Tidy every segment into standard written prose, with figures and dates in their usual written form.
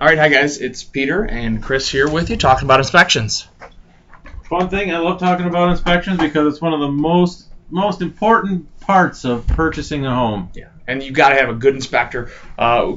Alright, hi guys, it's Peter and Chris here with you talking about inspections. Fun thing, I love talking about inspections because it's one of the most important parts of purchasing a home. Yeah, and you've got to have a good inspector.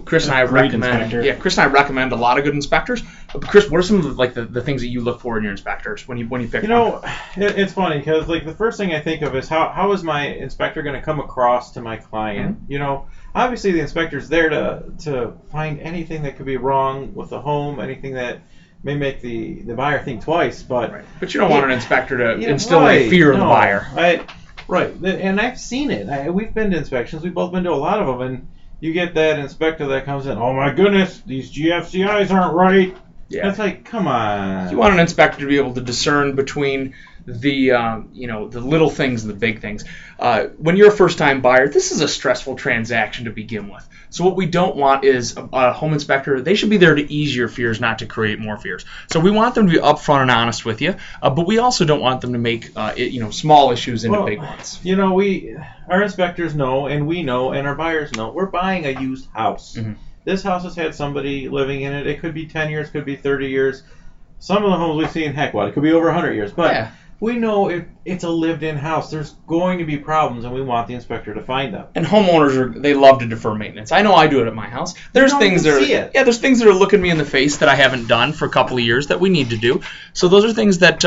Chris and I recommend a lot of good inspectors. But Chris, what are some of the things that you look for in your inspectors when you pick? You know, it's funny because the first thing I think of is how is my inspector going to come across to my client? Mm-hmm. You know, obviously the inspector's there to find anything that could be wrong with the home, anything that may make the buyer think twice. But right. But you don't want an inspector to instill a fear in the buyer. Right, and I've seen it. We've been to inspections. We've both been to a lot of them, and you get that inspector that comes in, oh my goodness, these GFCIs aren't right. Yeah. It's like, come on. You want an inspector to be able to discern between the little things and the big things. When you're a first-time buyer, this is a stressful transaction to begin with. So what we don't want is a home inspector. They should be there to ease your fears, not to create more fears. So we want them to be upfront and honest with you, but we also don't want them to make small issues into big ones. You know, our inspectors know, and we know, and our buyers know. We're buying a used house. Mm-hmm. This house has had somebody living in it. It could be 10 years, could be 30 years. Some of the homes we've seen, it could be over 100 years. But yeah. We know it's a lived-in house. There's going to be problems, and we want the inspector to find them. And homeowners, they love to defer maintenance. I know I do it at my house. There's things that are looking me in the face that I haven't done for a couple of years that we need to do. So those are things that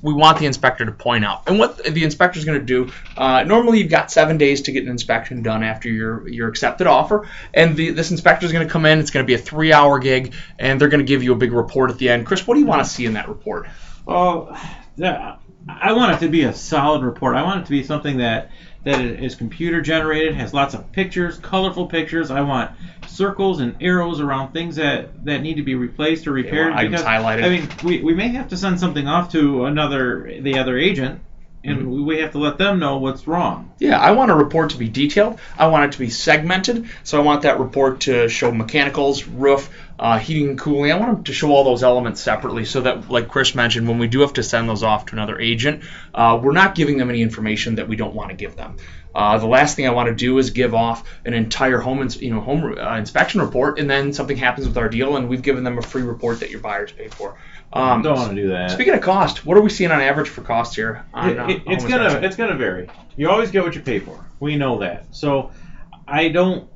we want the inspector to point out. And what the inspector's going to do, normally you've got 7 days to get an inspection done after your accepted offer. And this inspector's going to come in. It's going to be a 3-hour gig, and they're going to give you a big report at the end. Chris, what do you want to see in that report? Yeah, I want it to be a solid report. I want it to be something that is computer generated, has lots of pictures, colorful pictures. I want circles and arrows around things that need to be replaced or repaired. Items highlighted. I mean, we may have to send something off to the other agent. And we have to let them know what's wrong. Yeah, I want a report to be detailed. I want it to be segmented. So I want that report to show mechanicals, roof, heating and cooling. I want them to show all those elements separately so that, like Chris mentioned, when we do have to send those off to another agent, we're not giving them any information that we don't want to give them. The last thing I want to do is give off an entire home inspection report, and then something happens with our deal, and we've given them a free report that your buyers paid for. Don't want to do that. Speaking of cost, what are we seeing on average for costs here? It's gonna vary. You always get what you pay for. We know that. So I don't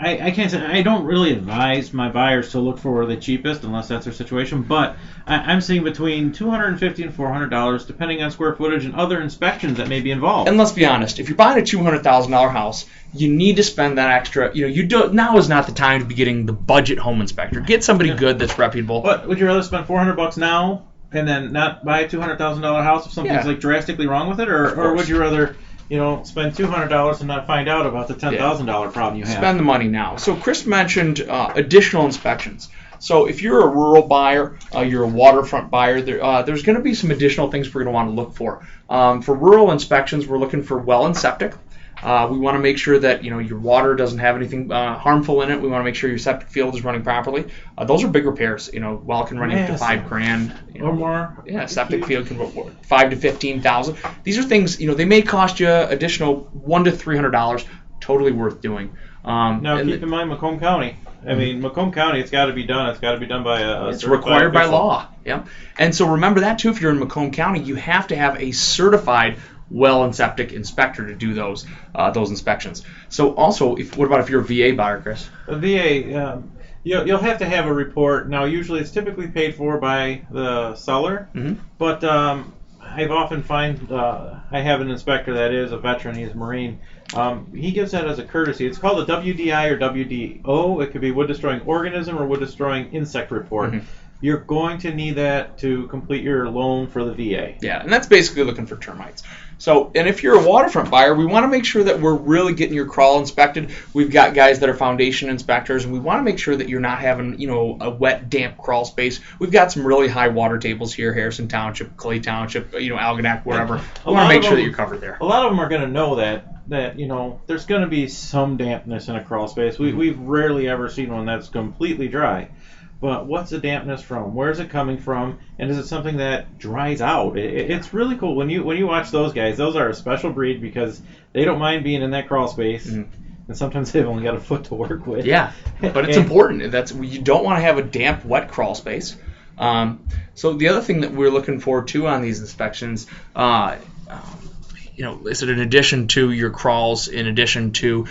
really advise my buyers to look for the cheapest unless that's their situation. But I'm seeing between $250 and $400 depending on square footage and other inspections that may be involved. And let's be honest, if you're buying a $200,000 house, you need to spend that extra. Now is not the time to be getting the budget home inspector. Get somebody good that's reputable. But would you rather spend $400 now and then not buy a $200,000 house if something's drastically wrong with it, or would you rather? Spend $200 and not find out about the $10,000 problem you have. Spend the money now. So Chris mentioned additional inspections. So if you're a rural buyer, you're a waterfront buyer, there's going to be some additional things we're going to want to look for. For rural inspections, we're looking for well and septic. We want to make sure that your water doesn't have anything harmful in it. We want to make sure your septic field is running properly. Those are big repairs. Well can run up to $5,000 or more. Yeah, septic field can go $5,000 to $15,000. These are things they may cost you additional $100 to $300. Totally worth doing. Now keep in mind Macomb County. I mean, Macomb County, it's got to be done. It's got to be done by a It's required by law. Yeah, and so remember that too. If you're in Macomb County, you have to have a certified well and septic inspector to do those inspections. So also, what about if you're a VA buyer, Chris? A VA, you'll have to have a report. Now, usually it's typically paid for by the seller, but I've often find I have an inspector that is a veteran. He's a Marine. He gives that as a courtesy. It's called a WDI or WDO. It could be wood destroying organism or wood destroying insect report. Mm-hmm. You're going to need that to complete your loan for the VA. Yeah, and that's basically looking for termites. So, and if you're a waterfront buyer, we want to make sure that we're really getting your crawl inspected. We've got guys that are foundation inspectors, and we want to make sure that you're not having, a wet, damp crawl space. We've got some really high water tables here, Harrison Township, Clay Township, Algonac, wherever. We want to make sure that you're covered there. A lot of them are going to know that there's going to be some dampness in a crawl space. We've rarely ever seen one that's completely dry. But what's the dampness from? Where is it coming from? And is it something that dries out? It's really cool when you watch those guys. Those are a special breed because they don't mind being in that crawl space. Mm-hmm. and sometimes they've only got a foot to work with. Yeah, but it's important. That's, you don't want to have a damp, wet crawl space. So the other thing that we're looking for too on these inspections, you know, is it in addition to your crawls, in addition to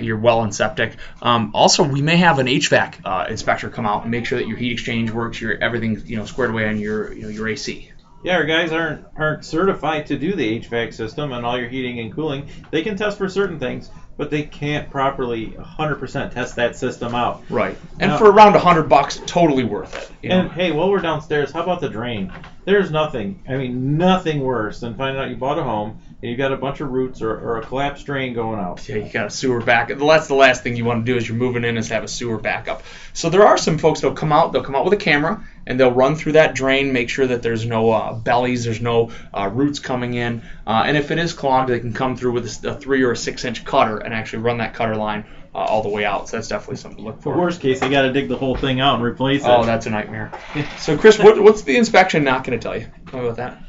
your well and septic? Also, we may have an HVAC inspector come out and make sure that your heat exchange works, your everything's, you know, squared away on your, you know, your AC. Yeah, our guys aren't certified to do the HVAC system and all your heating and cooling. They can test for certain things, but they can't properly 100% test that system out. Right. And now, for around $100, totally worth it. You know? Hey, while we're downstairs, how about the drain? There's nothing, I mean, nothing worse than finding out you bought a home and you've got a bunch of roots or a collapsed drain going out. Yeah, you got a sewer backup. That's the last thing you want to do as you're moving in is have a sewer backup. So there are some folks that'll come out. They'll come out with a camera and they'll run through that drain, make sure that there's no bellies, there's no roots coming in. And if it is clogged, they can come through with a 3 or a 6 inch cutter and actually run that cutter line all the way out. So that's definitely something to look for. Worst case, they got to dig the whole thing out and replace it. Oh, that's a nightmare. So Chris, what's the inspection not going to tell you? Tell me about that.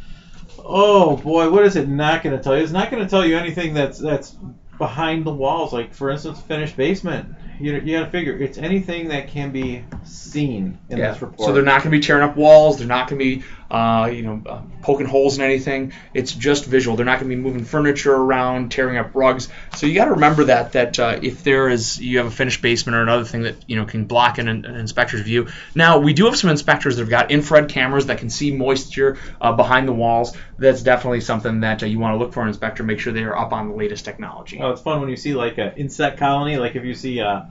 Oh boy, what is it not going to tell you? It's not going to tell you anything that's behind the walls. Like for instance, finished basement. You got to figure it's anything that can be seen in this report. So they're not going to be tearing up walls. They're not going to be poking holes in anything. It's just visual. They're not going to be moving furniture around, tearing up rugs. So you got to remember that if you have a finished basement or another thing that you know can block an inspector's view. Now we do have some inspectors that've got infrared cameras that can see moisture behind the walls. That's definitely something that you want to look for an inspector. Make sure they are up on the latest technology. Oh, it's fun when you see like an insect colony. Like if you see a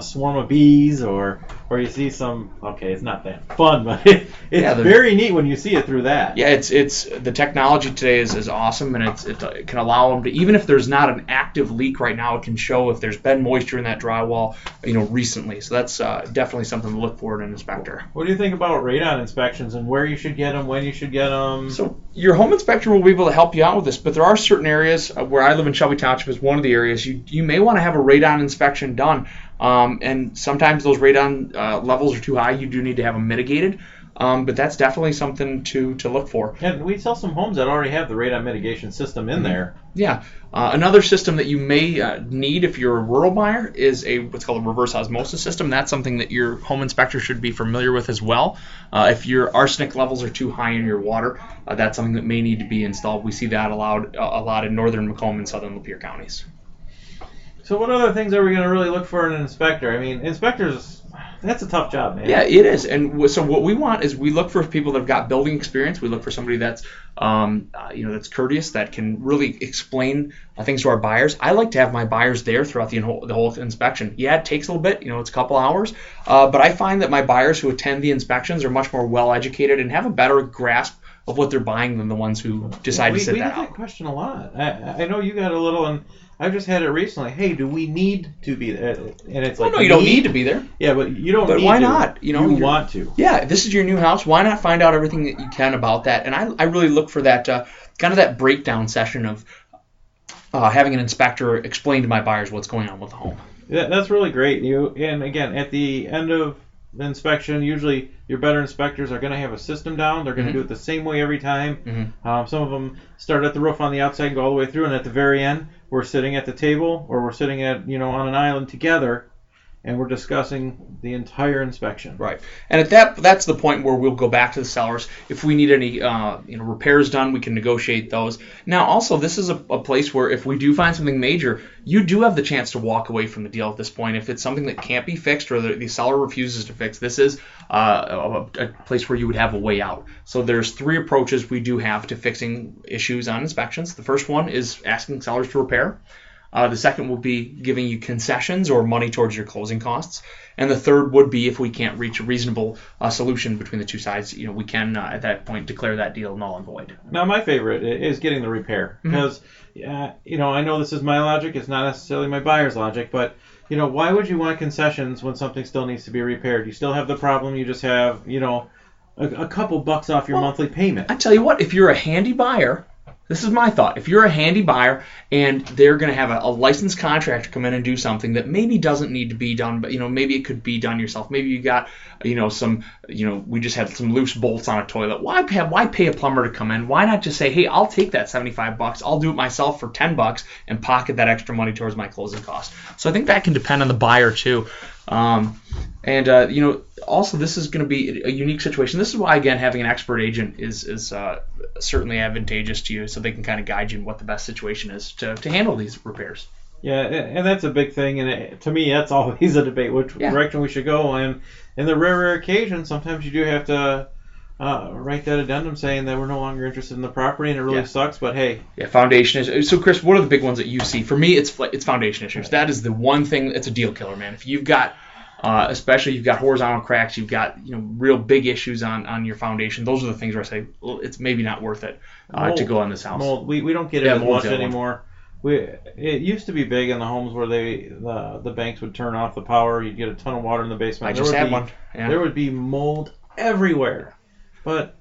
swarm of bees or you see some, okay, it's not that fun, but it's very neat when you see it through that. Yeah, it's the technology today is awesome, and it can allow them to, even if there's not an active leak right now, it can show if there's been moisture in that drywall, you know, recently. So that's definitely something to look for in an inspector. What do you think about radon inspections and where you should get them, when you should get them? So your home inspector will be able to help you out with this, but there are certain areas where I live in Shelby Township is one of the areas you may want to have a radon inspection done. And sometimes those radon levels are too high. You do need to have them mitigated, but that's definitely something to look for. And we sell some homes that already have the radon mitigation system in there. Yeah. Another system that you may need if you're a rural buyer is what's called a reverse osmosis system. That's something that your home inspector should be familiar with as well. If your arsenic levels are too high in your water, that's something that may need to be installed. We see that a lot in northern Macomb and southern Lapeer counties. So what other things are we going to really look for in an inspector? I mean, inspectors, that's a tough job, man. Yeah, it is. And so what we want is we look for people that have got building experience. We look for somebody that's, that's courteous, that can really explain things to our buyers. I like to have my buyers there throughout the whole inspection. Yeah, it takes a little bit. You know, it's a couple hours. But I find that my buyers who attend the inspections are much more well-educated and have a better grasp of what they're buying than the ones who decide to sit down. We get that question a lot. I know you got a little... I've just had it recently. Hey, do we need to be there? And it's like, no, you don't need to be there. Yeah, but you don't. But why not? You know, you want to. Yeah, this is your new house. Why not find out everything that you can about that? And I really look for that kind of that breakdown session of having an inspector explain to my buyers what's going on with the home. Yeah, that's really great. And again, at the end of the inspection, usually your better inspectors are going to have a system down. They're going to do it the same way every time. Some of them start at the roof on the outside and go all the way through, and at the very end, we're sitting at the table or we're sitting at, you know, on an island together and we're discussing the entire inspection. Right. And at that's the point where we'll go back to the sellers. If we need any repairs done, we can negotiate those. Now, also, this is a place where if we do find something major, you do have the chance to walk away from the deal at this point. If it's something that can't be fixed or the seller refuses to fix, this is a place where you would have a way out. So there's 3 approaches we do have to fixing issues on inspections. The first one is asking sellers to repair. The second will be giving you concessions or money towards your closing costs. And the third would be if we can't reach a reasonable solution between the two sides, you know, we can at that point declare that deal null and void. Now, my favorite is getting the repair because, I know this is my logic. It's not necessarily my buyer's logic, but, you know, why would you want concessions when something still needs to be repaired? You still have the problem. You just have, you know, a couple bucks off your monthly payment. I tell you what, if you're a handy buyer... This is my thought. If you're a handy buyer and they're going to have a licensed contractor come in and do something that maybe doesn't need to be done, but maybe it could be done yourself. Maybe you got we just had some loose bolts on a toilet. Why pay a plumber to come in? Why not just say, hey, I'll take that $75. I'll do it myself for $10 and pocket that extra money towards my closing costs. So I think that can depend on the buyer too. Also, this is going to be a unique situation. This is why, again, having an expert agent is certainly advantageous to you, so they can kind of guide you in what the best situation is to handle these repairs. Yeah, and that's a big thing, and to me, that's always a debate, which direction we should go. And in the rare occasion, sometimes you do have to write that addendum saying that we're no longer interested in the property, and it really sucks, but hey. Yeah, foundation issues. So, Chris, what are the big ones that you see? For me, it's foundation issues. That is the one thing that's a deal killer, man. If you've got... especially you've got horizontal cracks, you've got real big issues on your foundation. Those are the things where I say, well, it's maybe not worth it to go on this house. Mold. We don't get it as much anymore. It used to be big in the homes where the banks would turn off the power. You'd get a ton of water in the basement. I just had one. Yeah. There would be mold everywhere. But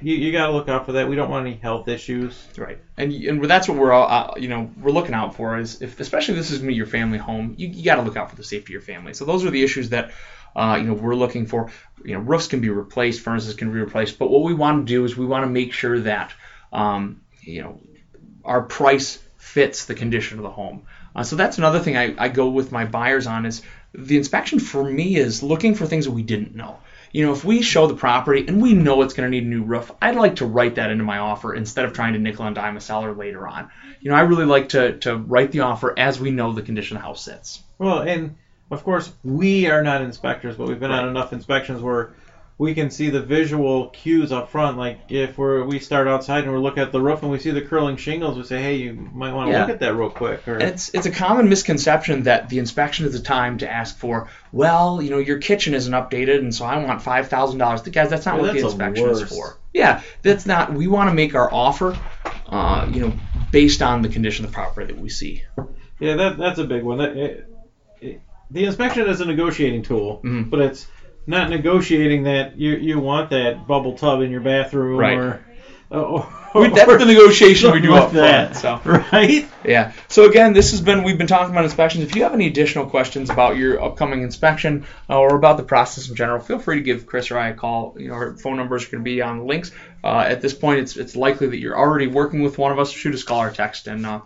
you got to look out for that. We don't want any health issues. Right. And that's what we're all, we're looking out for is, if especially if this is going to be your family home, you got to look out for the safety of your family. So those are the issues that we're looking for. Roofs can be replaced, furnaces can be replaced, but what we want to do is we want to make sure that our price fits the condition of the home. So that's another thing I go with my buyers on is the inspection for me is looking for things that we didn't know. If we show the property and we know it's going to need a new roof, I'd like to write that into my offer instead of trying to nickel and dime a seller later on. I really like to write the offer as we know the condition of the house sits. Well, and of course, we are not inspectors, but we've been on enough inspections where we can see the visual cues up front. Like if we start outside and we look at the roof and we see the curling shingles, we say, hey, you might want to look at that real quick. Or... It's a common misconception that the inspection is the time to ask for, your kitchen isn't updated and so I want $5,000. Guys, that's not what the inspection is for. Yeah, that's not. We want to make our offer, based on the condition of the property that we see. Yeah, that's a big one. The inspection is a negotiating tool, mm-hmm. but it's not negotiating that you want that bubble tub in your bathroom, right? Or that's the negotiation we do up front. So. Right? Yeah. So again, we've been talking about inspections. If you have any additional questions about your upcoming inspection or about the process in general, feel free to give Chris or I a call. Our phone numbers are going to be on the links. At this point, it's likely that you're already working with one of us. Shoot us a call or text, and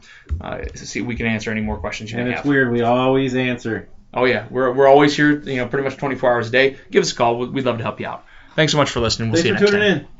see if we can answer any more questions you have. And it's weird. We always answer. Oh, yeah. We're always here, pretty much 24 hours a day. Give us a call. We'd love to help you out. Thanks so much for listening. We'll see you next time. Thanks for tuning in.